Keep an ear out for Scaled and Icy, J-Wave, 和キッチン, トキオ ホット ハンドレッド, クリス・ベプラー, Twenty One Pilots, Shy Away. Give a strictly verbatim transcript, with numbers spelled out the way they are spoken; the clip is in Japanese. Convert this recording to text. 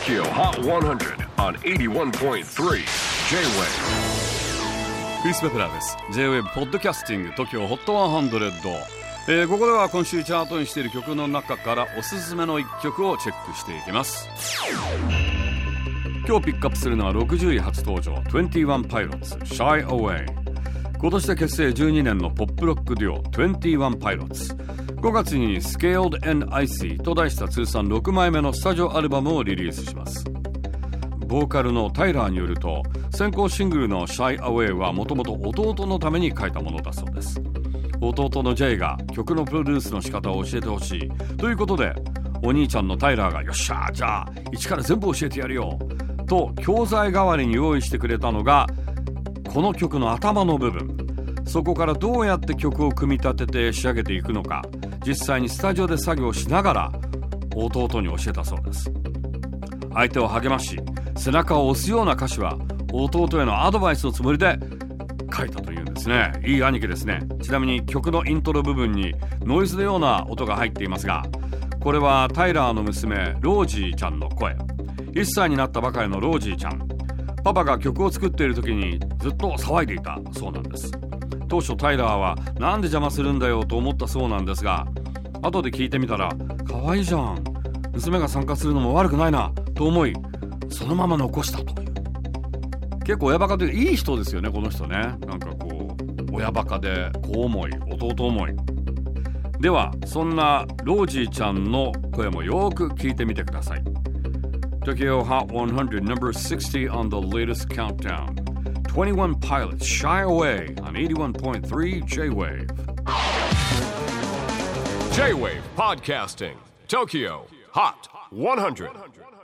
トキオ ホット ハンドレッド on エイティワンポイントスリー J-Wave。 クリス・ベプラーです。 J-Wave ポッドキャスティング トキオ ホット ハンドレッド、えー、ここでは今週チャートにしている曲の中からおすすめのいっきょくをチェックしていきます。今日ピックアップするのはろくじゅうい初登場、Twenty One Pilots Shy Away。 今年で結成じゅうにねんのポップロックデュオ Twenty One Pilots、 ごがつに Scaled and Icy と題した通算ろくまいめのスタジオアルバムをリリースします。ボーカルのタイラーによると、先行シングルの Shy Away はもともと弟のために書いたものだそうです。弟の J が曲のプロデュースの仕方を教えてほしいということで、お兄ちゃんのタイラーがよっしゃー、じゃあ一から全部教えてやるよと教材代わりに用意してくれたのがこの曲の頭の部分。そこからどうやって曲を組み立てて仕上げていくのか、実際にスタジオで作業しながら弟に教えたそうです。相手を励まし背中を押すような歌詞は弟へのアドバイスのつもりで書いたというんですね。いい兄貴ですね。ちなみに曲のイントロ部分にノイズのような音が入っていますが、これはタイラーの娘ロージーちゃんの声。いっさいになったばかりのロージーちゃん、パパが曲を作っている時にずっと騒いでいたそうなんです。当初タイラーはなんで邪魔するんだよと思ったそうなんですが、後で聞いてみたらかわいいじゃん、娘が参加するのも悪くないなと思い、そのまま残したという。結構親バカといういい人ですよね、この人ね。なんかこう親バカで子思い、弟思い。ではそんなロージーちゃんの声もよく聞いてみてください。トキオ ホット ハンドレッド ナンバーシックスティ on the latest countdown. Twenty One Pilots Shy Away on eighty-one point three J-Wave. J-Wave Podcasting. Tokyo Hot ハンドレッド.